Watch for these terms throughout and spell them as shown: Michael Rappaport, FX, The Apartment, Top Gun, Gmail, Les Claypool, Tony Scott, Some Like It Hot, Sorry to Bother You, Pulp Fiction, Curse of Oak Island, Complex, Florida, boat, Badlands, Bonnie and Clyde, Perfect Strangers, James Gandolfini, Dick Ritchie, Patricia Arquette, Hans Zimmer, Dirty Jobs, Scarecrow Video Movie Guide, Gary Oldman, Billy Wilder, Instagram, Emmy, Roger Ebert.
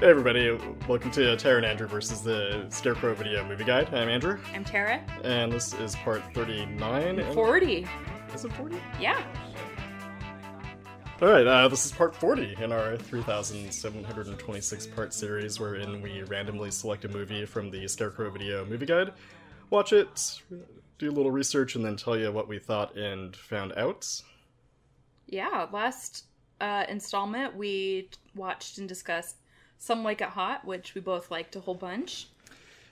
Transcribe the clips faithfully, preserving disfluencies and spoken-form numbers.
Hey everybody, welcome to Tara and Andrew versus the Scarecrow Video Movie Guide. I'm Andrew. I'm Tara. And this is part thirty-nine. And forty. Is it forty? Yeah. Alright, uh, this is part forty in our three thousand seven hundred twenty-six part series wherein we randomly select a movie from the Scarecrow Video Movie Guide, watch it, do a little research, and then tell you what we thought and found out. Yeah, last uh, installment we watched and discussed Some Like It Hot, which we both liked a whole bunch.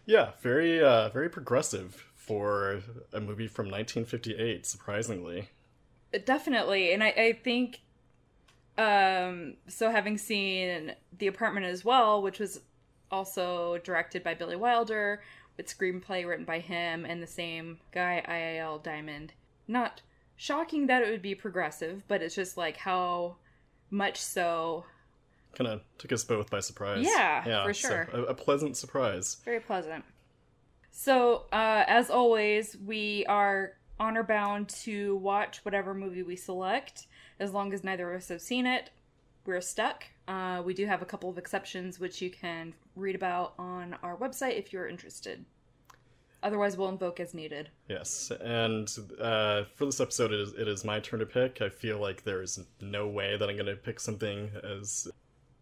Yeah, very uh, very progressive for a movie from nineteen fifty-eight, surprisingly. Definitely, and I, I think, um, so having seen The Apartment as well, which was also directed by Billy Wilder, with screenplay written by him and the same guy, I A L Diamond. Not shocking that it would be progressive, but it's just like how much so... Kind of took us both by surprise. Yeah, yeah for sure. So a, a pleasant surprise. Very pleasant. So, uh, as always, we are honor-bound to watch whatever movie we select. As long as neither of us have seen it, we're stuck. Uh, we do have a couple of exceptions, which you can read about on our website if you're interested. Otherwise, we'll invoke as needed. Yes, and uh, for this episode, it is, it is my turn to pick. I feel like there is no way that I'm going to pick something as...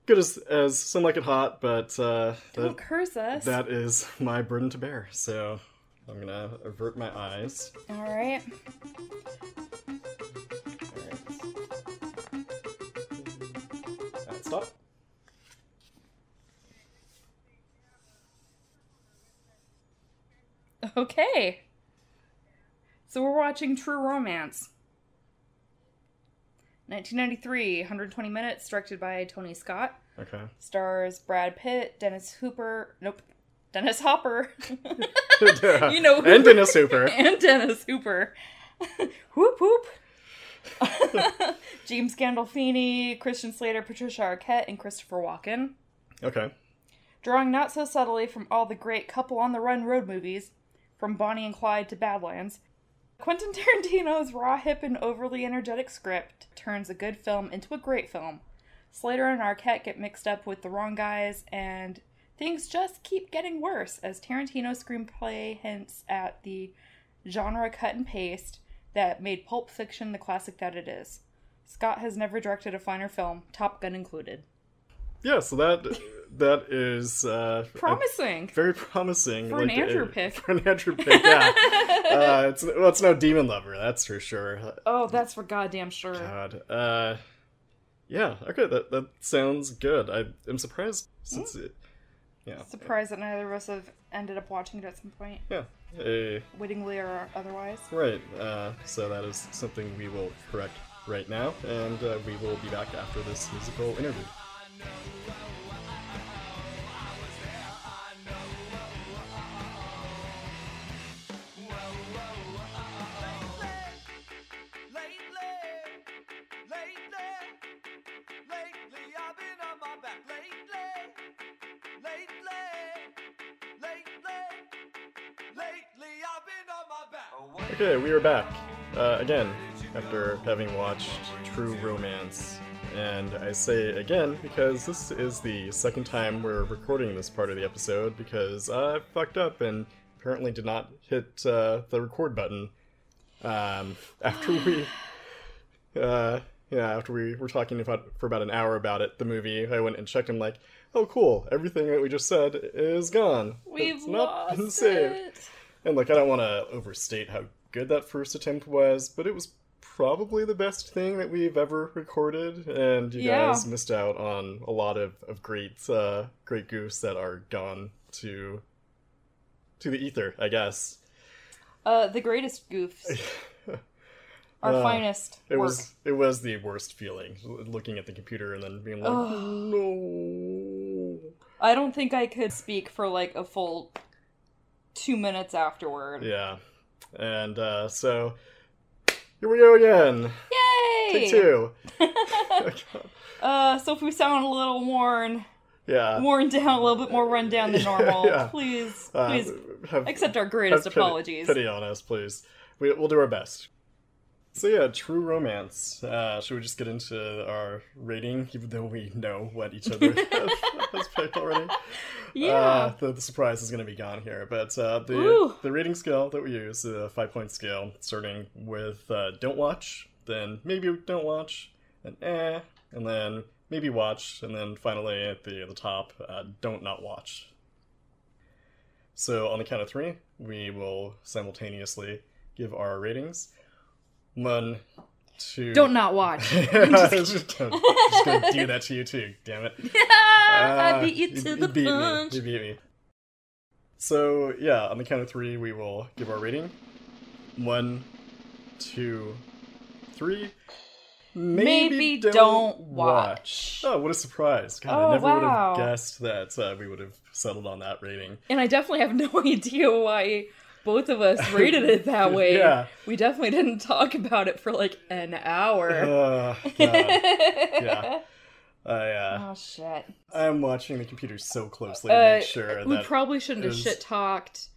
good as, as Some Like It Hot, but uh, Don't that, curse us. That is my burden to bear, so I'm going to avert my eyes. All right. All right. Uh, stop. Okay. So we're watching True Romance. nineteen ninety-three, one hundred twenty minutes, directed by Tony Scott. Okay. Stars Brad Pitt, Dennis Hopper, nope, Dennis Hopper. you know, Hooper. And Dennis Hopper. and Dennis Hopper. whoop whoop. James Gandolfini, Christian Slater, Patricia Arquette, and Christopher Walken. Okay. Drawing not so subtly from all the great couple on the run road movies, from Bonnie and Clyde to Badlands. Quentin Tarantino's raw, hip, and overly energetic script turns a good film into a great film. Slater and Arquette get mixed up with the wrong guys, and things just keep getting worse as Tarantino's screenplay hints at the genre cut and paste that made Pulp Fiction the classic that it is. Scott has never directed a finer film, Top Gun included. Yeah, so that that is uh, promising. Very promising for like, an Andrew it, pick. For an Andrew pick, yeah. uh, it's well, it's no Demon Lover, that's for sure. Oh, that's for goddamn sure. God, uh, yeah. Okay, that that sounds good. I am surprised since mm. it, yeah. Surprised that neither of us have ended up watching it at some point. Yeah, a, wittingly or otherwise. Right. Uh, so that is something we will correct right now, and uh, we will be back after this musical interview. Okay, we are back uh, again after having watched True Romance. And I say again because this is the second time we're recording this part of the episode because I fucked up and apparently did not hit uh, the record button um, after we uh, yeah after we were talking about for about an hour about it, the movie. I went and checked. I'm like, oh cool, everything that we just said is gone. We've it's not lost been saved. It. And like I don't want to overstate how good that first attempt was, but it was. Probably the best thing that we've ever recorded, and you yeah. guys missed out on a lot of, of great uh, great goofs that are gone to to the ether, I guess. Uh, the greatest goofs. Our uh, finest it work. Was, it was the worst feeling, looking at the computer and then being like, oh. No. I don't think I could speak for like a full two minutes afterward. Yeah. And uh, so... here we go again. Yay! Take two. uh, so if we sound a little worn, yeah, worn down, a little bit more run down than normal, yeah, yeah. please, uh, please have, accept our greatest have apologies. Pity, pity on us, please. We, we'll do our best. So yeah, True Romance. Uh, should we just get into our rating, even though we know what each other have, has picked already? Yeah. Uh, the, the surprise is going to be gone here. But uh, the Ooh. the rating scale that we use, the five-point scale, starting with uh, don't watch, then maybe don't watch, and eh, and then maybe watch, and then finally at the, the top, uh, don't not watch. So on the count of three, we will simultaneously give our ratings. One, two... Don't not watch. I'm just, just, I'm just going to do that to you too, damn it. Yeah, uh, I beat you to you, the you punch. Me, you beat me. So, yeah, on the count of three, we will give our rating. One, two, three. Maybe, Maybe don't, don't watch. watch. Oh, what a surprise. God, oh, I never wow. would have guessed that uh, we would have settled on that rating. And I definitely have no idea why... Both of us rated it that way. Yeah. We definitely didn't talk about it for like an hour. Uh, God. yeah. I, uh, oh, shit. I'm watching the computer so closely to uh, make sure we that... We probably shouldn't is... have shit-talked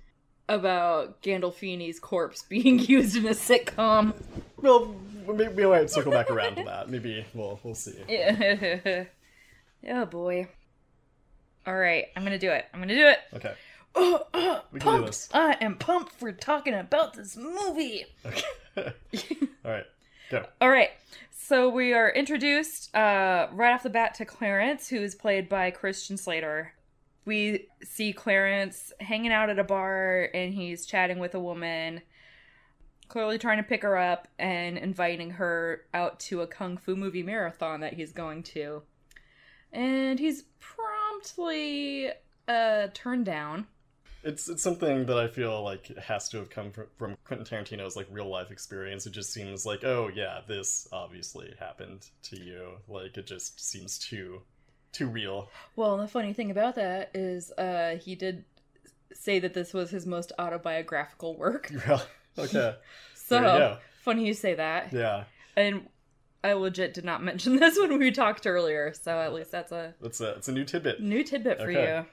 about Gandolfini's corpse being used in a sitcom. Well, maybe we might circle back around to that. Maybe we'll, we'll see. Oh, boy. All right. I'm going to do it. I'm going to do it. Okay. Oh, oh, we can do this. I am pumped for talking about this movie. Okay. All right. Go. All right. So we are introduced uh, right off the bat to Clarence, who is played by Christian Slater. We see Clarence hanging out at a bar, and he's chatting with a woman, clearly trying to pick her up and inviting her out to a kung fu movie marathon that he's going to. And he's promptly uh, turned down. It's it's something that I feel like has to have come from, from Quentin Tarantino's like real life experience. It just seems like, oh yeah, this obviously happened to you. Like it just seems too too real. Well, the funny thing about that is uh, he did say that this was his most autobiographical work. Really? Okay. So there you go. Funny you say that. Yeah. And I legit did not mention this when we talked earlier. So at least that's a that's a it's a new tidbit. New tidbit for okay.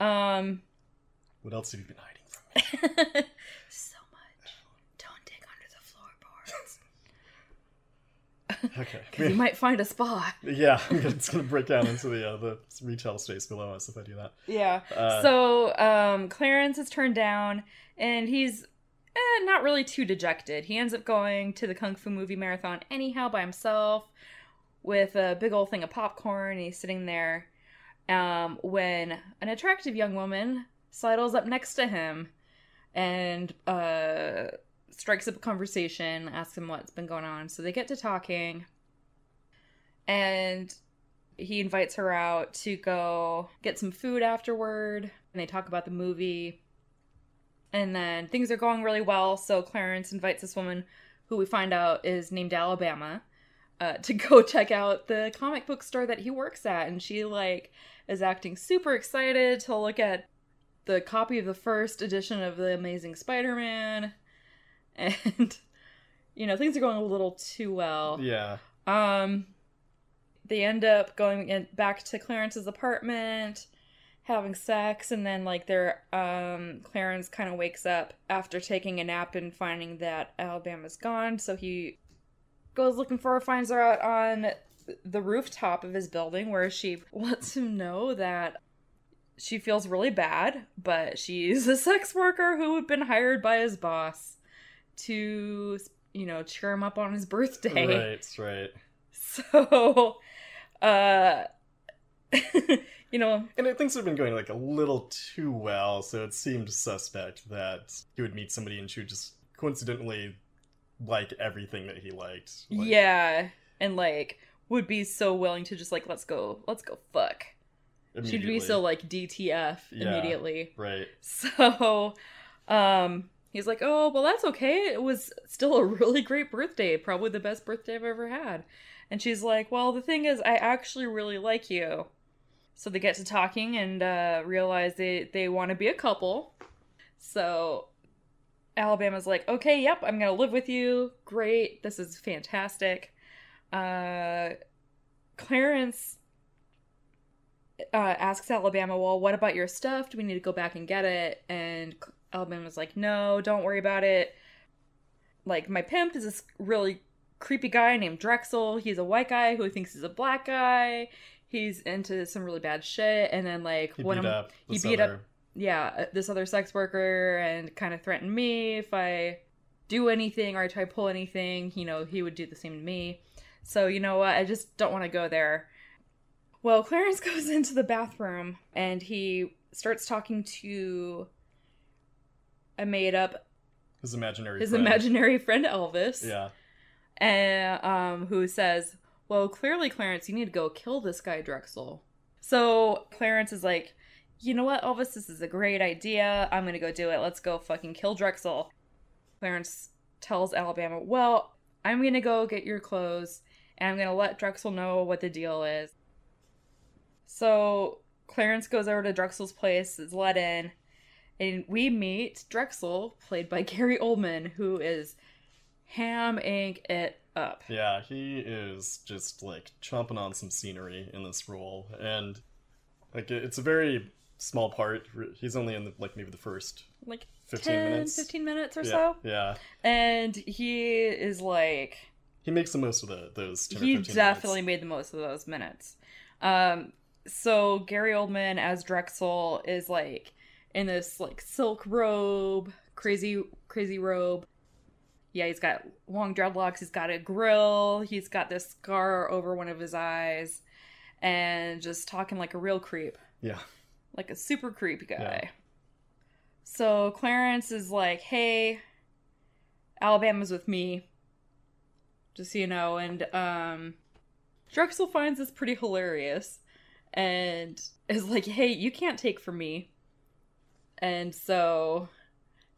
you. Um. What else have you been hiding from me? So much. Don't dig under the floorboards. Okay. Because you might find a spot. Yeah, it's going to break out into the, uh, the retail space below us if I do that. Yeah. Uh, so um, Clarence is turned down, and he's eh, not really too dejected. He ends up going to the Kung Fu Movie Marathon anyhow by himself with a big old thing of popcorn, and he's sitting there um, when an attractive young woman sidles up next to him and uh, strikes up a conversation, asks him what's been going on. So they get to talking, and he invites her out to go get some food afterward, and they talk about the movie. And then things are going really well, so Clarence invites this woman, who we find out is named Alabama, uh, to go check out the comic book store that he works at, and she like is acting super excited to look at the copy of the first edition of The Amazing Spider-Man, and, you know, things are going a little too well. Yeah. Um, they end up going in, back to Clarence's apartment, having sex, and then, like, their, um, Clarence kind of wakes up after taking a nap and finding that Alabama's gone, so he goes looking for her, finds her out on the rooftop of his building, where she lets him know that she feels really bad, but she's a sex worker who had been hired by his boss to, you know, cheer him up on his birthday. Right, right. So, uh, you know. And things have been going, like, a little too well, so it seemed suspect that he would meet somebody and she would just coincidentally like everything that he liked. Like, yeah, and, like, would be so willing to just, like, let's go, let's go fuck. She'd be so, like, D T F yeah, immediately. Right. So, um, he's like, oh, well, that's okay. It was still a really great birthday. Probably the best birthday I've ever had. And she's like, well, the thing is, I actually really like you. So they get to talking and uh, realize they, they want to be a couple. So Alabama's like, okay, yep, I'm going to live with you. Great. This is fantastic. Uh, Clarence... Uh, asks Alabama, well, what about your stuff? Do we need to go back and get it? And Alabama's like, no, don't worry about it. like, my pimp is this really creepy guy named Drexel. He's a white guy who thinks he's a black guy. He's into some really bad shit. And then, like, he one beat of, up he beat other. up, yeah, this other sex worker and kind of threatened me if I do anything or I try to pull anything, you know, he would do the same to me. So, you know what? I just don't want to go there. Well, Clarence goes into the bathroom and he starts talking to a made-up... His imaginary his friend. His imaginary friend, Elvis. Yeah. And, um, who says, well, clearly, Clarence, you need to go kill this guy, Drexel. So Clarence is like, you know what, Elvis, this is a great idea. I'm going to go do it. Let's go fucking kill Drexel. Clarence tells Alabama, well, I'm going to go get your clothes and I'm going to let Drexel know what the deal is. So Clarence goes over to Drexel's place, is let in, and we meet Drexel, played by Gary Oldman, who is hamming it up. Yeah, he is just, like, chomping on some scenery in this role, and, like, it's a very small part. He's only in, the, like, maybe the first like fifteen minutes. fifteen minutes or yeah, so. Yeah. And he is, like... He makes the most of the, those ten He definitely minutes. made the most of those minutes. Um... So Gary Oldman as Drexel is, like, in this, like, silk robe, crazy, crazy robe. Yeah, he's got long dreadlocks. He's got a grill. He's got this scar over one of his eyes and just talking like a real creep. Yeah. Like a super creep guy. Yeah. So Clarence is like, hey, Alabama's with me. Just so you know. And um, Drexel finds this pretty hilarious. And is like, hey, you can't take from me. And so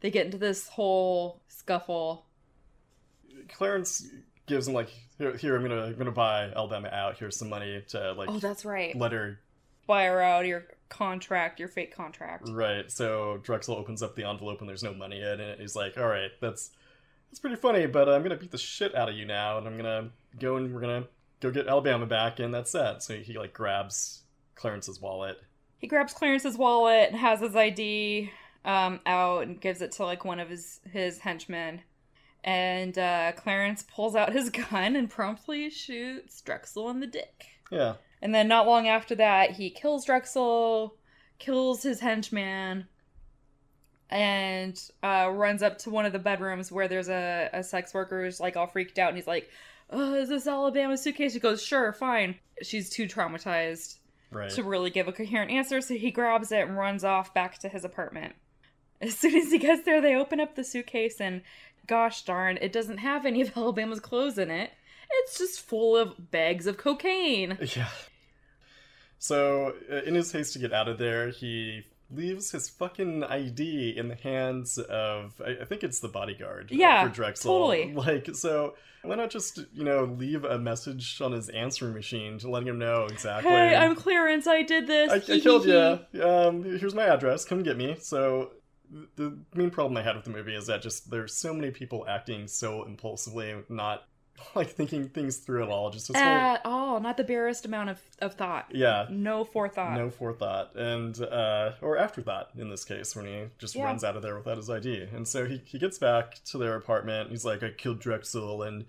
they get into this whole scuffle. Clarence gives him, like, here, here I'm gonna I'm gonna buy Alabama out. Here's some money to, like... Oh, that's right. Let her... Buy her out, your contract, your fake contract. Right, so Drexel opens up the envelope and there's no money in it. He's like, all right, that's, that's pretty funny, but I'm gonna beat the shit out of you now. And I'm gonna go and we're gonna go get Alabama back, and that's that. So he, like, grabs... Clarence's wallet. He grabs Clarence's wallet and has his I D um, out and gives it to, like, one of his, his henchmen. And uh, Clarence pulls out his gun and promptly shoots Drexel in the dick. Yeah. And then not long after that, he kills Drexel, kills his henchman, and uh, runs up to one of the bedrooms where there's a, a sex worker who's, like, all freaked out. And he's like, oh, is this Alabama's suitcase? She goes, sure, fine. She's too traumatized. Right. To really give a coherent answer, so he grabs it and runs off back to his apartment. As soon as he gets there, they open up the suitcase and, gosh darn, it doesn't have any of Alabama's clothes in it. It's just full of bags of cocaine. Yeah. So, in his haste to get out of there, he leaves his fucking I D in the hands of, I think it's the bodyguard. Yeah, for Drexel. Totally. Like, so why not just, you know, leave a message on his answering machine to let him know exactly. Hey, I'm Clarence. I did this. I, I killed you. Um, here's my address. Come get me. So the main problem I had with the movie is that just there's so many people acting so impulsively, not like thinking things through at all. Just this at whole... all, not the barest amount of, of thought. Yeah, no forethought. No forethought, and uh, or afterthought in this case, when he just yeah. runs out of there without his I D. And so he, he gets back to their apartment. And he's like, I killed Drexel, and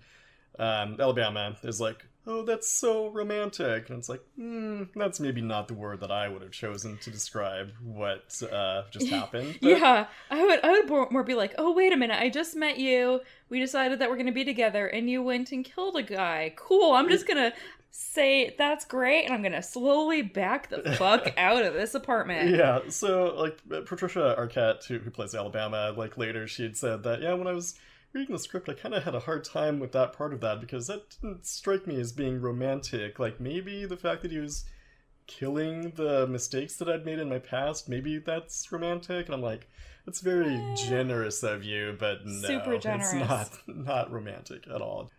um, Alabama is like, oh, that's so romantic. And it's like, mm, that's maybe not the word that I would have chosen to describe what uh, just happened. But... Yeah, I would I would more be like, oh, wait a minute. I just met you. We decided that we're going to be together. And you went and killed a guy. Cool. I'm just going to say that's great. And I'm going to slowly back the fuck out of this apartment. Yeah. So, like, Patricia Arquette, who, who plays Alabama, like, later she had said that, yeah, when I was... reading the script, I kind of had a hard time with that part of that because that didn't strike me as being romantic. Like, maybe the fact that he was killing the mistakes that I'd made in my past, maybe that's romantic. And I'm like, that's very generous of you, but no, super generous. It's not, not romantic at all.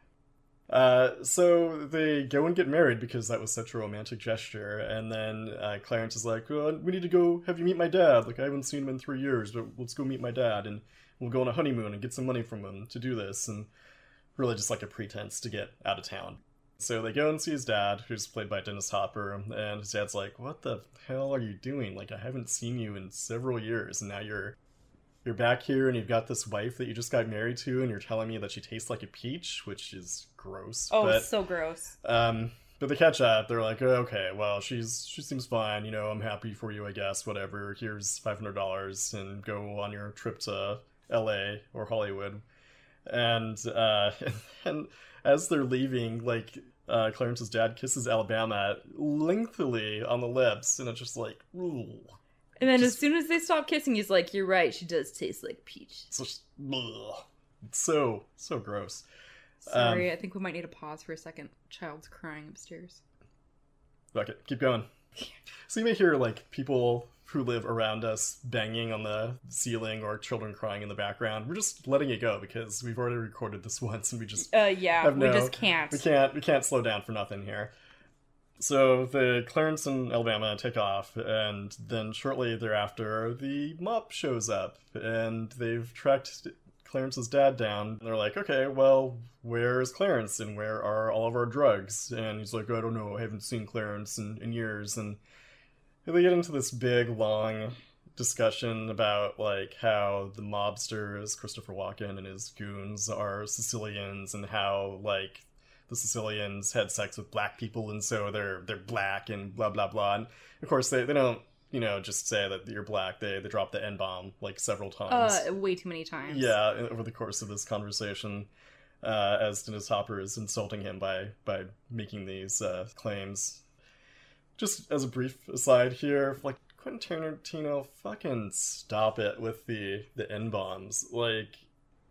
Uh, so they go and get married because that was such a romantic gesture. And then uh, Clarence is like, oh, we need to go have you meet my dad. Like, I haven't seen him in three years, but let's go meet my dad. And we'll go on a honeymoon and get some money from him to do this. And really just like a pretense to get out of town. So they go and see his dad, who's played by Dennis Hopper. And his dad's like, what the hell are you doing? Like, I haven't seen you in several years. And now you're you're back here and you've got this wife that you just got married to, and you're telling me that she tastes like a peach, which is gross. Oh, but, so gross. Um, but they catch up. They're like, oh, okay, well, she's she seems fine. You know, I'm happy for you, I guess. Whatever. Here's five hundred dollars and go on your trip to L A or Hollywood. And uh, and as they're leaving, like, uh, Clarence's dad kisses Alabama lengthily on the lips, and it's just like, ooh. And then just, as soon as they stop kissing, he's like, you're right, she does taste like peach. So, so, so gross. Sorry, um, I think we might need to pause for a second. Child's crying upstairs. Okay, keep going. So you may hear, like, people who live around us banging on the ceiling or children crying in the background. We're just letting it go because we've already recorded this once and we just uh, yeah, have no, we just can't. We can't, we can't slow down for nothing here. So the Clarence and Alabama take off, and then shortly thereafter, the mop shows up, and they've tracked Clarence's dad down. And they're like, okay, well, where is Clarence, and where are all of our drugs? And he's like, I don't know, I haven't seen Clarence in, in years. And they get into this big, long discussion about, like, how the mobsters, Christopher Walken and his goons, are Sicilians, and how, like, the Sicilians had sex with black people, and so they're they're black and blah blah blah. And of course they, they don't, you know, just say that you're black. They they drop the N-bomb like several times. Uh, way too many times. Yeah, over the course of this conversation, uh, as Dennis Hopper is insulting him by by making these uh, claims. Just as a brief aside here, like, Quentin Tarantino, fucking stop it with the the N-bombs, like.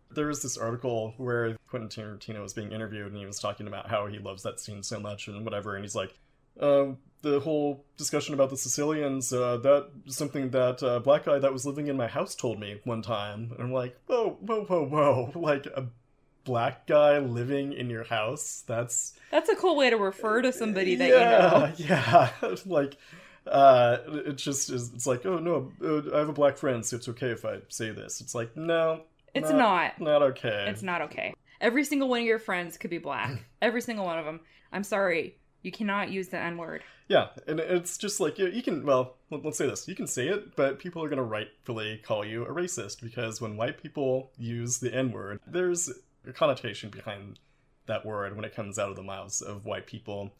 There was this article where Quentin Tarantino was being interviewed, and he was talking about how he loves that scene so much and whatever, and he's like, uh, the whole discussion about the Sicilians, uh, that something that a uh, black guy that was living in my house told me one time. And I'm like, whoa, whoa, whoa, whoa, like a black guy living in your house? That's... That's a cool way to refer to somebody that yeah, you know. Yeah, yeah, like... Uh, it just is, it's like, oh no, I have a black friend, so it's okay if I say this. It's like, no... It's not, not. Not okay. It's not okay. Every single one of your friends could be black. Every single one of them. I'm sorry. You cannot use the N-word. Yeah. And it's just like, you can, well, let's say this. You can say it, but people are going to rightfully call you a racist because when white people use the N-word, there's a connotation behind that word when it comes out of the mouths of white people.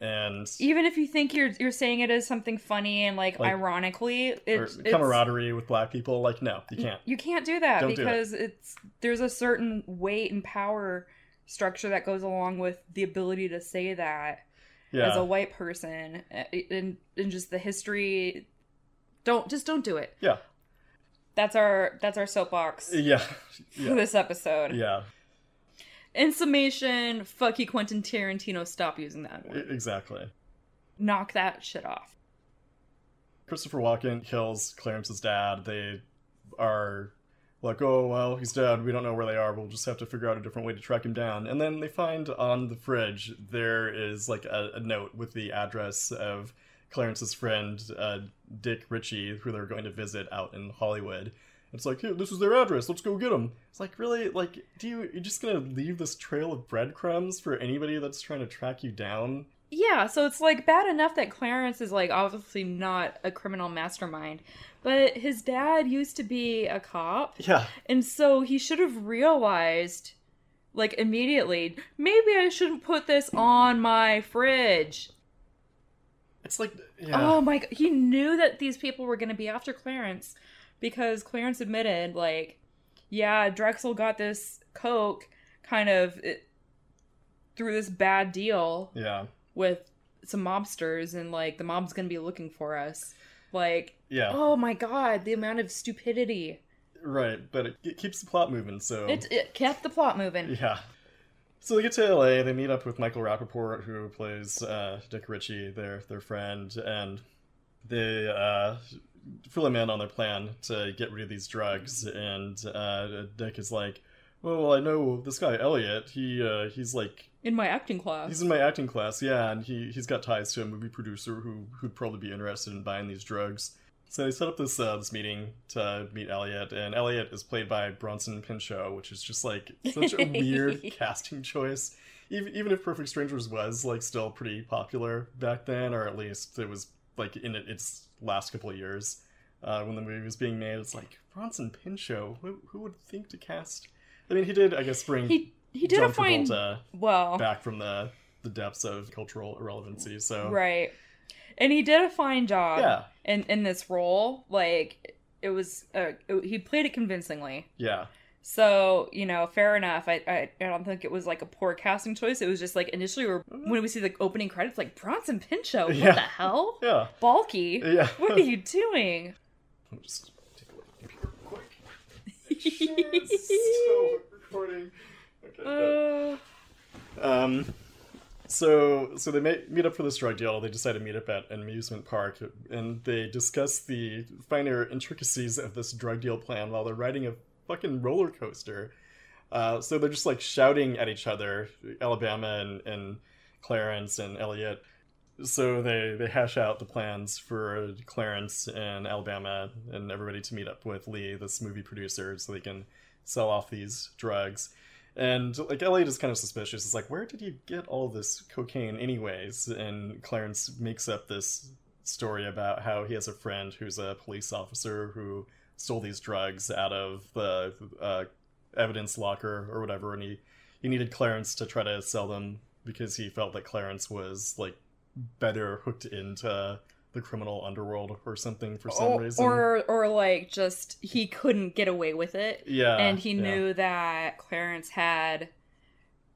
And even if you think you're you're saying it as something funny and like, like ironically, it's camaraderie it's, with black people. Like, no, you can't. You can't do that Don't because do it. it's there's a certain weight and power structure that goes along with the ability to say that yeah. as a white person, and and just the history. Don't just don't do it. Yeah, that's our that's our soapbox. Yeah, yeah. for this episode. Yeah. In summation, fuck you, Quentin Tarantino, stop using that word. Exactly. Knock that shit off. Christopher Walken kills Clarence's dad. They are like, oh, well, he's dead. We don't know where they are. We'll just have to figure out a different way to track him down. And then they find on the fridge, there is like a, a note with the address of Clarence's friend, uh, Dick Ritchie, who they're going to visit out in Hollywood. It's like, hey, this is their address. Let's go get them. It's like, really? Like, do you, you're just going to leave this trail of breadcrumbs for anybody that's trying to track you down? Yeah, so it's like bad enough that Clarence is like obviously not a criminal mastermind, but his dad used to be a cop. Yeah. And so he should have realized, like, immediately, maybe I shouldn't put this on my fridge. It's like, yeah. Oh my God. He knew that these people were going to be after Clarence. Because Clarence admitted, like, yeah, Drexel got this coke kind of it, through this bad deal yeah. with some mobsters, and, like, the mob's going to be looking for us. Like, yeah. oh, my God, the amount of stupidity. Right, but it, it keeps the plot moving, so... It, it kept the plot moving. Yeah. So they get to L A, they meet up with Michael Rappaport, who plays uh, Dick Ritchie, their, their friend, and they... Uh, fill him in on their plan to get rid of these drugs, and uh, Dick is like, well, I know this guy Elliot, he uh, he's like... In my acting class. He's in my acting class, yeah, and he, he's got ties to a movie producer who, who'd probably be interested in buying these drugs. So they set up this uh, this meeting to meet Elliot, and Elliot is played by Bronson Pinchot, which is just like such a weird casting choice. Even, even if Perfect Strangers was like still pretty popular back then, or at least it was like in its last couple of years, uh, when the movie was being made. It's like, Bronson Pinchot, who, who would think to cast? I mean, he did, I guess, bring he, he did John a fine... Travolta well, back from the, the depths of cultural irrelevancy. So right. And he did a fine job yeah. in, in this role. Like, it was, uh, it, he played it convincingly. Yeah. So, you know, fair enough. I, I I don't think it was like a poor casting choice. It was just like initially we were, when we see the opening credits, like, Bronson Pinchot, what yeah. the hell? Yeah. Balky. Yeah. What are you doing? I'm just take a look at the computer real quick. It's still recording. Okay. Uh... Um. So so they meet up for this drug deal. They decide to meet up at an amusement park, and they discuss the finer intricacies of this drug deal plan while they're riding a fucking roller coaster. Uh, so they're just like shouting at each other, Alabama and, and Clarence and Elliot. So they, they hash out the plans for Clarence and Alabama and everybody to meet up with Lee, this movie producer, so they can sell off these drugs. And, like, Elliot is kind of suspicious. It's like, where did you get all this cocaine anyways? And Clarence makes up this story about how he has a friend who's a police officer who stole these drugs out of the uh, evidence locker or whatever. And he, he needed Clarence to try to sell them because he felt that Clarence was, like, better hooked into the criminal underworld or something for some or, reason. Or, or like, just, he couldn't get away with it. Yeah. And he yeah. knew that Clarence had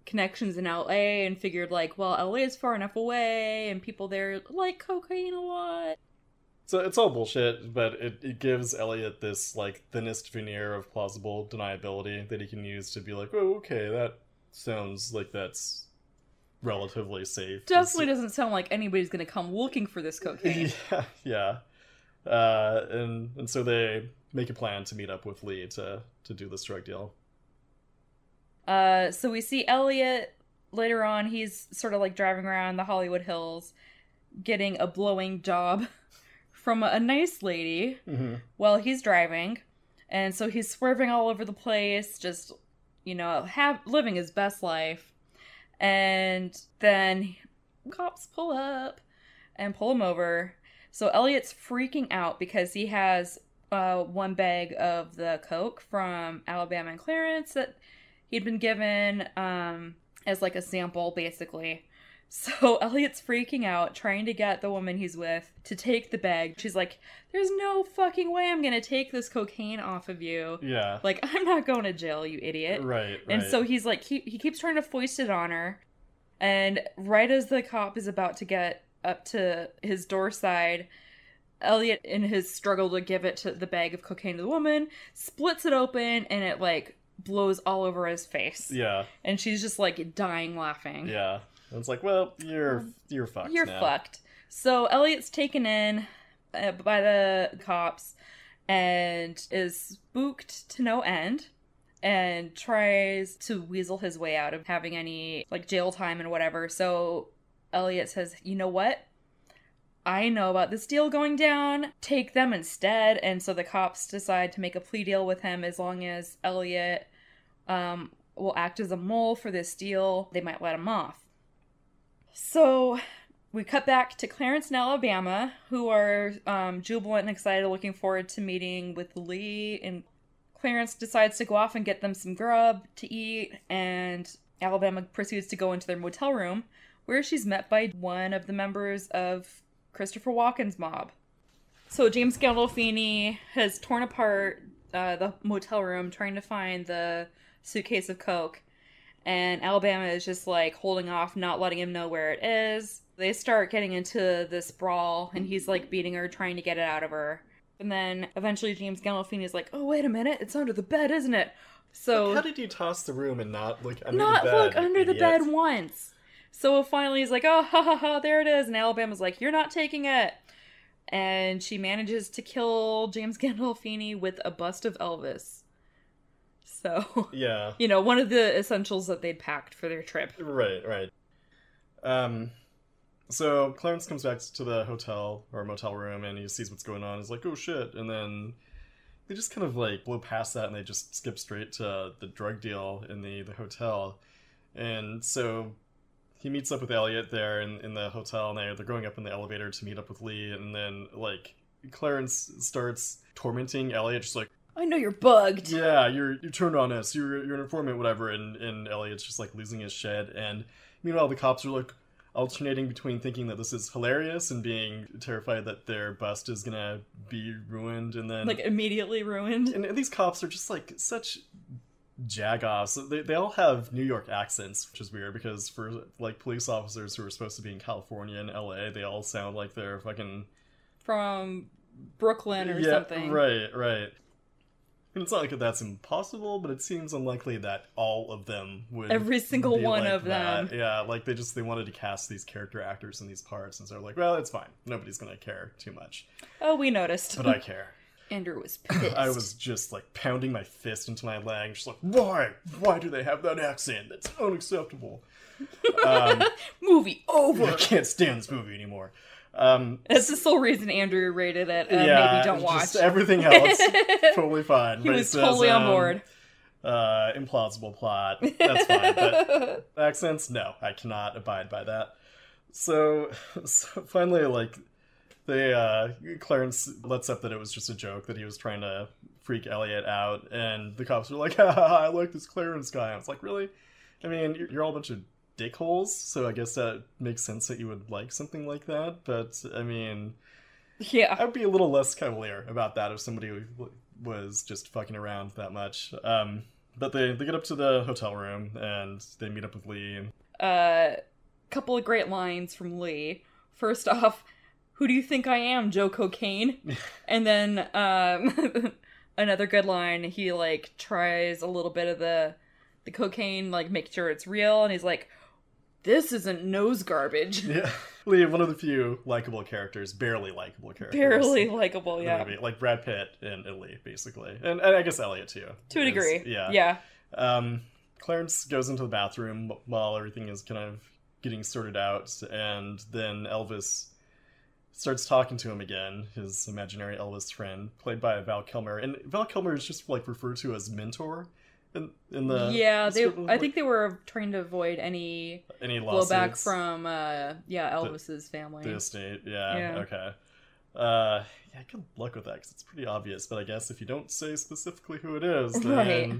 connections in L A and figured, like, well, L A is far enough away and people there like cocaine a lot. So it's all bullshit, but it, it gives Elliot this, like, thinnest veneer of plausible deniability that he can use to be like, oh, okay, that sounds like that's relatively safe. Definitely doesn't sound like anybody's gonna come looking for this cocaine. Yeah, yeah. Uh, and and so they make a plan to meet up with Lee to to do this drug deal. Uh, so we see Elliot later on. He's sort of like driving around the Hollywood Hills, getting a blowing job from a nice lady mm-hmm. while he's driving, and so he's swerving all over the place, just you know, have living his best life. And then cops pull up and pull him over. So Elliot's freaking out because he has uh, one bag of the coke from Alabama and Clarence that he'd been given um, as like a sample, basically. So Elliot's freaking out, trying to get the woman he's with to take the bag. She's like, there's no fucking way I'm going to take this cocaine off of you. Yeah. Like, I'm not going to jail, you idiot. Right, right. And so he's like, he, he keeps trying to foist it on her. And right as the cop is about to get up to his door side, Elliot, in his struggle to give it to the bag of cocaine to the woman, splits it open and it like blows all over his face. Yeah. And she's just like dying laughing. Yeah. And it's like, well, you're you're fucked. You're now. fucked. So Elliot's taken in uh, by the cops and is spooked to no end, and tries to weasel his way out of having any like jail time and whatever. So Elliot says, you know what? I know about this deal going down. Take them instead. And so the cops decide to make a plea deal with him as long as Elliot um, will act as a mole for this deal. They might let him off. So we cut back to Clarence and Alabama, who are um, jubilant and excited, looking forward to meeting with Lee. And Clarence decides to go off and get them some grub to eat. And Alabama proceeds to go into their motel room, where she's met by one of the members of Christopher Walken's mob. So James Gandolfini has torn apart uh, the motel room, trying to find the suitcase of coke. And Alabama is just, like, holding off, not letting him know where it is. They start getting into this brawl, and he's, like, beating her, trying to get it out of her. And then, eventually, James Gandolfini is like, oh, wait a minute, it's under the bed, isn't it? So like, how did you toss the room and not look under not the bed? Not look under idiot. the bed once. So, finally, he's like, oh, ha, ha, ha, there it is. And Alabama's like, you're not taking it. And she manages to kill James Gandolfini with a bust of Elvis. So, yeah. You know, one of the essentials that they'd packed for their trip. Right, right. Um, so Clarence comes back to the hotel or motel room and he sees what's going on. He's like, oh shit. And then they just kind of like blow past that and they just skip straight to the drug deal in the, the hotel. And so he meets up with Elliot there in, in the hotel, and they're, they're going up in the elevator to meet up with Lee. And then like Clarence starts tormenting Elliot, just like, I know you're bugged. Yeah, you're you turned on us. You're you're an informant, whatever. And and Elliot's just like losing his shit. And meanwhile, the cops are like alternating between thinking that this is hilarious and being terrified that their bust is gonna be ruined, and then like immediately ruined. And, and these cops are just like such jagoffs. They they all have New York accents, which is weird because for like police officers who are supposed to be in California and L A, they all sound like they're fucking from Brooklyn or yeah, something. Right, right. And it's not like that's impossible, but it seems unlikely that all of them would every single be one like of that. them. Yeah, like they just they wanted to cast these character actors in these parts, and so they're like, well, it's fine. Nobody's gonna care too much. Oh, we noticed. But I care. Andrew was pissed. I was just like pounding my fist into my leg, just like, why? Why do they have that accent? That's unacceptable. Um, movie over. I can't stand this movie anymore. Um, That's the sole reason Andrew rated it. Uh, yeah, maybe don't watch. Just everything else, totally fine. He but was says, totally on um, board. Uh, implausible plot. That's fine. But accents? No, I cannot abide by that. So, so finally, like, they uh, Clarence lets up that it was just a joke that he was trying to freak Elliot out, and the cops were like, ha, ha, ha, "I like this Clarence guy." I was like, "Really? I mean, you're, you're all a bunch of." Dickholes, so I guess that makes sense that you would like something like that, but I mean, yeah, I'd be a little less cavalier about that if somebody was just fucking around that much. Um, but they, they get up to the hotel room and they meet up with Lee. A uh, couple of great lines from Lee. First off, who do you think I am, Joe Cocaine? And then um, another good line, he like tries a little bit of the the cocaine, like make sure it's real, and he's like, this isn't nose garbage. Yeah. Lee, one of the few likable characters, barely likable characters. Barely likable, yeah. Movie. Like Brad Pitt and, and Lee, basically. And, and I guess Elliot, too. To a is, degree. Yeah. Yeah. Um, Clarence goes into the bathroom while everything is kind of getting sorted out, and then Elvis starts talking to him again, his imaginary Elvis friend, played by Val Kilmer. And Val Kilmer is just, like, referred to as mentor. In, in the yeah, they. Script, I like, think they were trying to avoid any any blowback from uh, yeah Elvis's the, family. The estate, yeah, yeah. okay. Uh, yeah, good luck with that because it's pretty obvious. But I guess if you don't say specifically who it is, then right.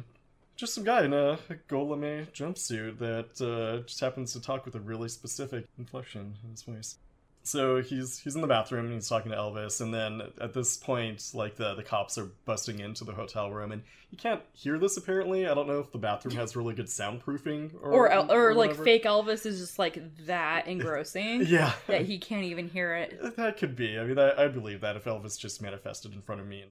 Just some guy in a golemé jumpsuit that uh, just happens to talk with a really specific inflection in his voice. So he's he's in the bathroom and he's talking to Elvis, and then at this point, like, the, the cops are busting into the hotel room, and you can't hear this, apparently. I don't know if the bathroom has really good soundproofing. Or, or, El- or, or like, fake Elvis is just, like, that engrossing yeah. that he can't even hear it. That could be. I mean, I, I believe that if Elvis just manifested in front of me.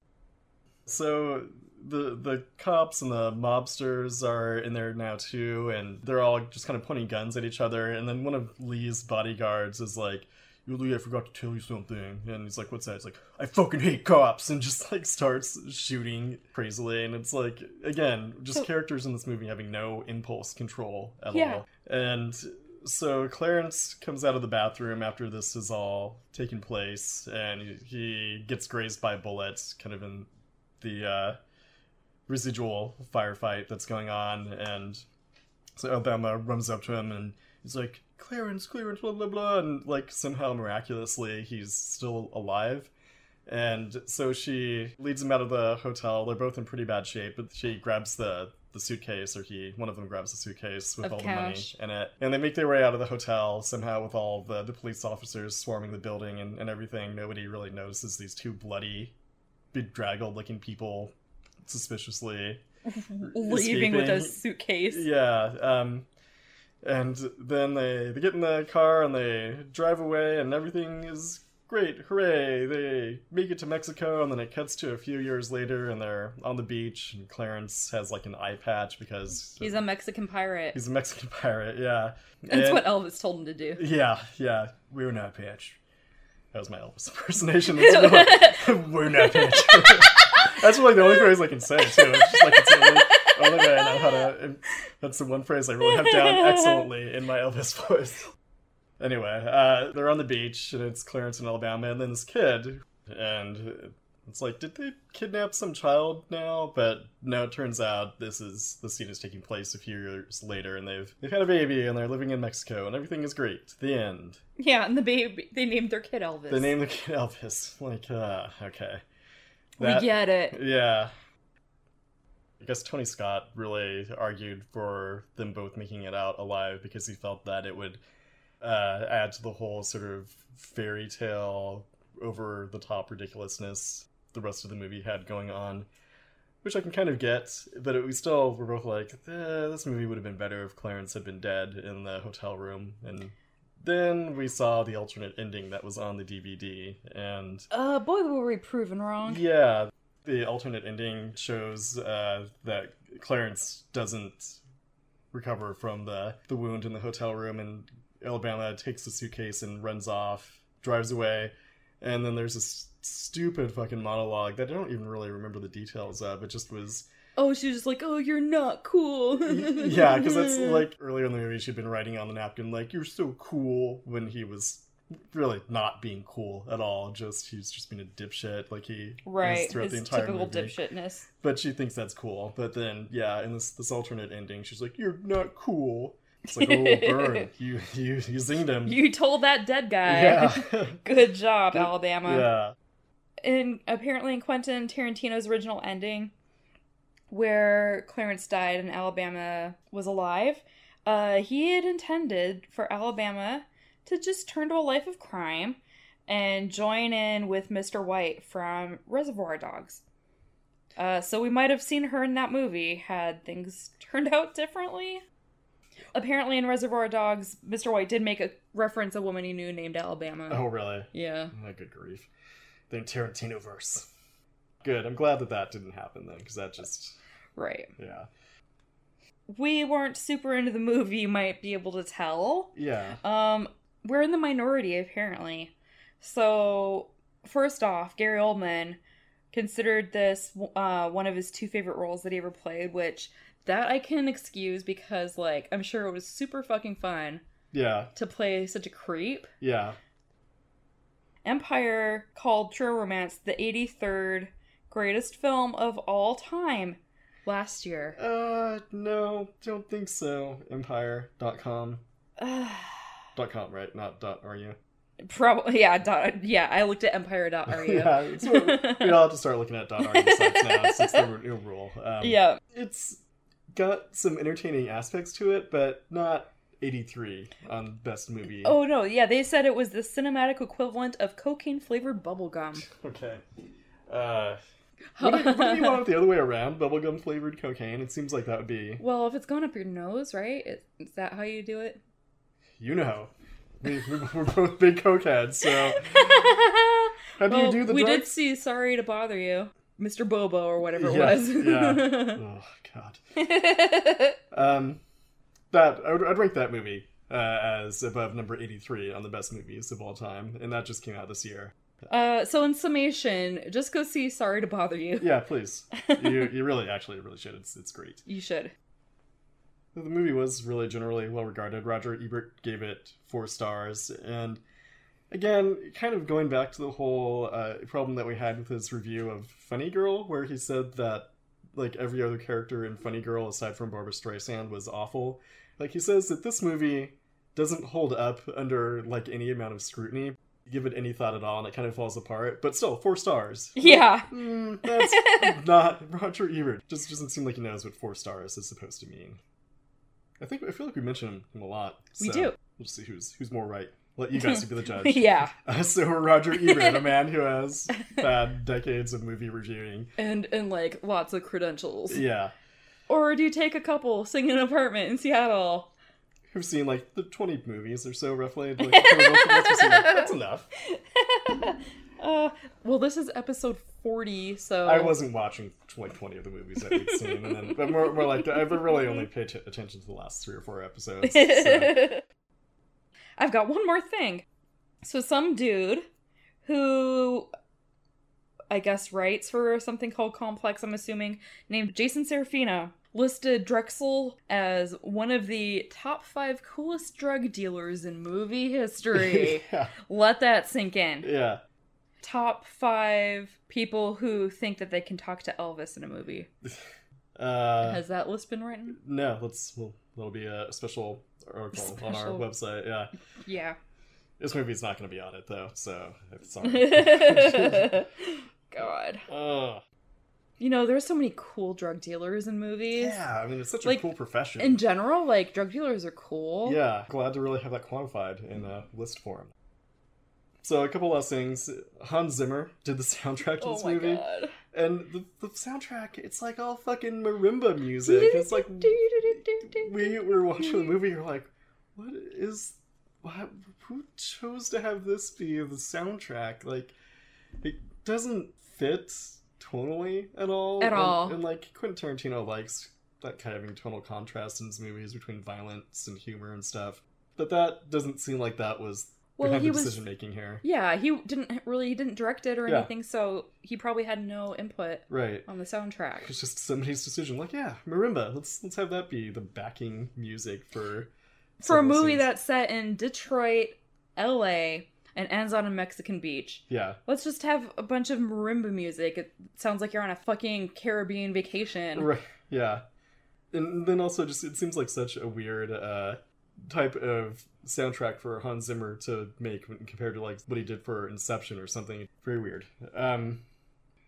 So the the cops and the mobsters are in there now, too, and they're all just kind of pointing guns at each other, and then one of Lee's bodyguards is like, Lee, I forgot to tell you something. And he's like, what's that? He's like, I fucking hate cops. And just, like, starts shooting crazily. And it's like, again, just so, characters in this movie having no impulse control at yeah. all. And so Clarence comes out of the bathroom after this has all taken place. And he gets grazed by bullets, kind of in the uh, residual firefight that's going on. And so Alabama runs up to him and he's like, Clarence, Clarence, blah, blah, blah. And, like, somehow miraculously, he's still alive. And so she leads him out of the hotel. They're both in pretty bad shape, but she grabs the, the suitcase, or he, one of them grabs the suitcase with all the money in it. And they make their way out of the hotel somehow with all the, the police officers swarming the building and, and everything. Nobody really notices these two bloody, bedraggled-looking people suspiciously leaving escaping. With a suitcase. Yeah, um... And then they, they get in the car and they drive away and everything is great. Hooray. They make it to Mexico, and then it cuts to a few years later and they're on the beach, and Clarence has like an eye patch because... He's a Mexican pirate. He's a Mexican pirate, yeah. That's and, what Elvis told him to do. Yeah, yeah. We're not patch. That was my Elvis impersonation. We're not patch. That's like the only phrase I can say, too. It's just like it's only... Only way I know how to. That's the one phrase I really have down excellently in my Elvis voice. Anyway, uh, they're on the beach, and it's Clarence in Alabama, and then this kid, and It's like, did they kidnap some child now? But now it turns out this is the scene is taking place a few years later, and they've they've had a baby, and they're living in Mexico, and everything is great. The end. Yeah, and the baby, they named their kid Elvis. They named the kid Elvis. Like, uh, okay. That, we get it. Yeah. I guess Tony Scott really argued for them both making it out alive because he felt that it would uh, add to the whole sort of fairy tale, over-the-top ridiculousness the rest of the movie had going on, which I can kind of get, but it, we still were both like, eh, this movie would have been better if Clarence had been dead in the hotel room. And then we saw the alternate ending that was on the D V D, and... Uh, boy, were we proven wrong. Yeah. The alternate ending shows uh, that Clarence doesn't recover from the, the wound in the hotel room, and Alabama takes the suitcase and runs off, drives away, and then there's this stupid fucking monologue that I don't even really remember the details of. It just was... Oh, she was just like, oh, you're not cool. Yeah, because that's like earlier in the movie she'd been writing on the napkin like, you're so cool, when he was... really not being cool at all. Just he's just being a dipshit, like he right throughout his the entire typical movie. Dipshitness. But she thinks that's cool. But then, yeah, in this this alternate ending, she's like, "You're not cool." It's like, "Oh, burn! You you you zinged him. You told that dead guy." Yeah. Good job, Alabama. Yeah. And apparently, in Quentin Tarantino's original ending, where Clarence died and Alabama was alive, uh, he had intended for Alabama to just turn to a life of crime and join in with Mister White from Reservoir Dogs. Uh, so we might have seen her in that movie had things turned out differently. Apparently in Reservoir Dogs, Mister White did make a reference a woman he knew named Alabama. Oh, really? Yeah. Oh, good grief. The Tarantino-verse. Good. I'm glad that that didn't happen, then, because that just... Right. Yeah. We weren't super into the movie, you might be able to tell. Yeah. Um... We're in the minority, apparently. So, first off, Gary Oldman considered this uh, one of his two favorite roles that he ever played, which that I can excuse because, like, I'm sure it was super fucking fun. Yeah. To play such a creep. Yeah. Empire called True Romance the eighty-third greatest film of all time last year. Uh, no, don't think so. Empire dot com. Ugh. Dot com, right? Not dot R U. Probably, yeah. Dot, yeah, I looked at empire dot R U. Yeah, so we all have to start looking at dot R U sites now since the new rule. Um, yeah, it's got some entertaining aspects to it, but not eighty-three on best movie. Oh no, yeah, they said it was the cinematic equivalent of cocaine flavored bubblegum. Okay. Uh, wouldn't it, wouldn't you want it the other way around? Bubblegum flavored cocaine. It seems like that would be. Well, if it's going up your nose, right? It, is that how you do it? You know, we, we're both big cokeheads, so how do well, you do the? We drugs? Did see "Sorry to Bother You," Mister Bobo or whatever it yeah, was. Yeah. Oh God. um, that I would, I'd rank that movie uh, as above number eighty-three on the best movies of all time, and that just came out this year. Uh, so in summation, just go see "Sorry to Bother You." Yeah, please. you you really actually really should. It's it's great. You should. The movie was really generally well-regarded. Roger Ebert gave it four stars. And again, kind of going back to the whole uh, problem that we had with his review of Funny Girl, where he said that, like, every other character in Funny Girl, aside from Barbara Streisand, was awful. Like, he says that this movie doesn't hold up under, like, any amount of scrutiny. Give it any thought at all, and it kind of falls apart. But still, four stars. Yeah. Like, mm, that's not Roger Ebert. Just doesn't seem like he knows what four stars is supposed to mean. I think I feel like we mention him a lot. So we do. We'll just see who's who's more right. Let you guys be the judge. Yeah. Uh, so we're Roger Ebert, a man who has bad decades of movie reviewing and and like lots of credentials. Yeah. Or do you take a couple singing in an apartment in Seattle? Who've seen like the twenty movies or so, roughly. Like, that's enough. Uh, well, this is episode forty, so... I wasn't watching, like, twenty of the movies that we'd seen, and then, but more, more like, I've really only paid t- attention to the last three or four episodes, so... I've got one more thing. So some dude who, I guess, writes for something called Complex, I'm assuming, named Jason Serafino, listed Drexel as one of the top five coolest drug dealers in movie history. Yeah. Let that sink in. Yeah. top five people who think that they can talk to Elvis in a movie. Uh, Has that list been written? No, let's. Well, that'll be a special article special. on our website. Yeah. Yeah. This movie's not going to be on it though, so it's sorry. God. Uh. You know, there's so many cool drug dealers in movies. Yeah, I mean, it's such like, a cool profession. In general, like, drug dealers are cool. Yeah, glad to really have that quantified in a list form. So, a couple last things. Hans Zimmer did the soundtrack to oh this my movie. God. And the, the soundtrack, it's like all fucking marimba music. It's like, we were watching the movie, you're like, what is, what, who chose to have this be the soundtrack? Like, it doesn't fit tonally at all. At and, all. And like Quentin Tarantino likes that kind of tonal contrast in his movies between violence and humor and stuff. But that doesn't seem like that was well, behind the decision making here. Yeah, he didn't really he didn't direct it or yeah. anything, so he probably had no input right. on the soundtrack. It's just somebody's decision. Like, yeah, marimba. Let's let's have that be the backing music for For a movie scenes. That's set in Detroit, L A, and ends on a Mexican beach. Yeah. Let's just have a bunch of marimba music. It sounds like you're on a fucking Caribbean vacation. Right. Yeah. And then also just, it seems like such a weird uh, type of soundtrack for Hans Zimmer to make compared to like what he did for Inception or something. Very weird. Um,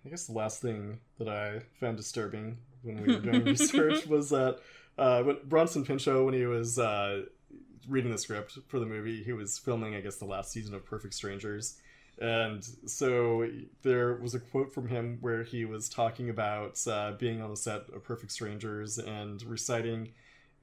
I guess the last thing that I found disturbing when we were doing research was that uh, when Bronson Pinchot, when he was uh, reading the script for the movie, he was filming, I guess, the last season of Perfect Strangers. And so there was a quote from him where he was talking about uh, being on the set of Perfect Strangers and reciting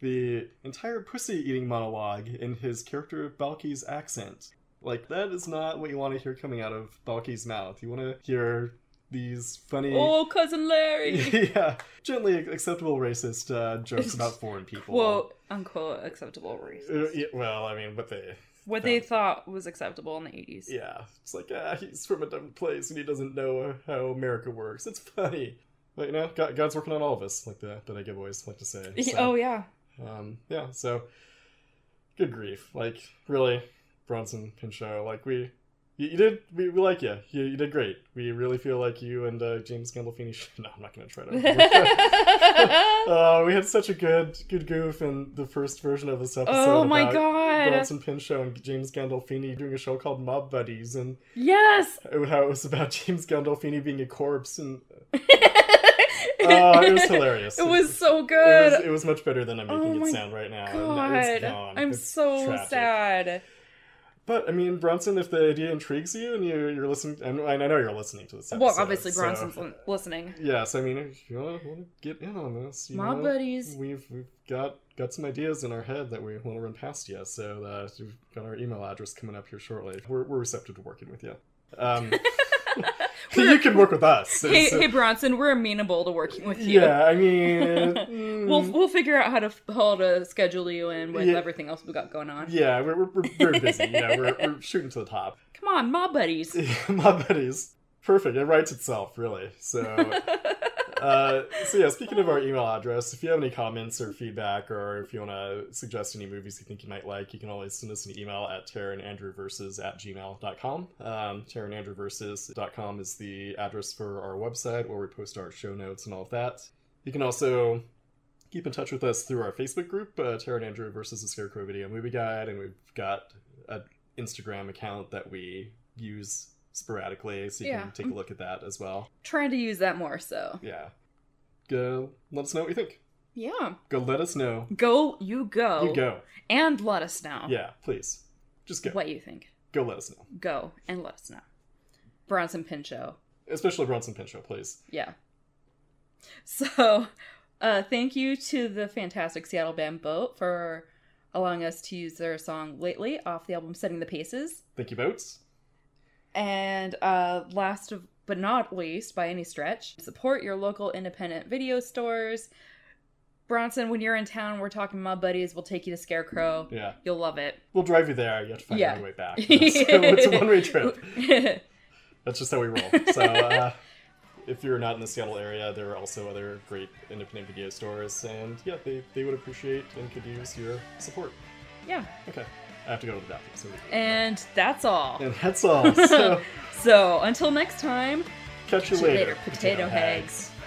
the entire pussy-eating monologue in his character Balki's accent. Like, that is not what you want to hear coming out of Balki's mouth. You want to hear these funny... Oh, Cousin Larry! Yeah, gently acceptable racist uh, jokes about foreign people. Quote, unquote, acceptable racist. Uh, yeah, well, I mean, what they... What thought. they thought was acceptable in the eighties. Yeah, it's like, ah, he's from a different place and he doesn't know how America works. It's funny. But, you know, God, God's working on all of us, like the, that I give always like to say. So, oh, yeah. Um, yeah, so, good grief. Like, really, Bronson Pinchot, like, we... You did, we, we like you. you. You did great. We really feel like you and uh, James Gandolfini should... No, I'm not going to try to. uh, we had such a good good goof in the first version of this episode. Oh my about God. Bronson Pinchot and James Gandolfini doing a show called Mob Buddies. And yes! How it was about James Gandolfini being a corpse. And uh, it was hilarious. It was so good. It was, it was much better than I'm making oh it sound right now. God. It's gone. I'm it's so tragic. sad. But, I mean, Bronson, if the idea intrigues you and you're, you're listening, and I know you're listening to this episode. Well, obviously Bronson's so, listening. Yeah, so, I mean, if you want to get in on this, you My know, buddies. We've, we've got, got some ideas in our head that we want to run past you. So, uh, we've got our email address coming up here shortly. We're, we're receptive to working with you. Um, you can work with us. So, hey, so. hey, Bronson, we're amenable to working with you. Yeah, I mean... mm. We'll we'll figure out how to how to schedule you in with yeah. everything else we've got going on. Yeah, we're, we're, we're busy. You know, we're, we're shooting to the top. Come on, Mob Buddies. Mob Buddies. Perfect. It writes itself, really. So, uh, so yeah, speaking of our email address, if you have any comments or feedback or if you want to suggest any movies you think you might like, you can always send us an email at tara and andrew versus at gmail dot com. Um, tara and andrew versus dot com is the address for our website where we post our show notes and all of that. You can also... keep in touch with us through our Facebook group, uh, Tara and Andrew versus the Scarecrow Video Movie Guide, and we've got an Instagram account that we use sporadically, so you yeah. can take a look at that as well. Trying to use that more, so. Yeah. Go let us know what you think. Yeah. Go let us know. Go, you go. You go. And let us know. Yeah, please. Just go. What you think. Go let us know. Go and let us know. Bronson Pinchot. Especially Bronson Pinchot, please. Yeah. So... Uh, thank you to the fantastic Seattle Band Boat for allowing us to use their song Lately off the album Setting the Paces. Thank you, Boats. And uh, last of, but not least, by any stretch, support your local independent video stores. Bronson, when you're in town, we're talking Mob Buddies. We'll take you to Scarecrow. Yeah. You'll love it. We'll drive you there. You have to find yeah. your way back. It's a one-way trip. That's just how we roll. So... Uh, if you're not in the Seattle area, there are also other great independent video stores, and yeah, they, they would appreciate and could use your support. Yeah. Okay. I have to go to the bathroom. So and that's all. And that's all. So, So until next time, catch you later, potato, potato hags. hags.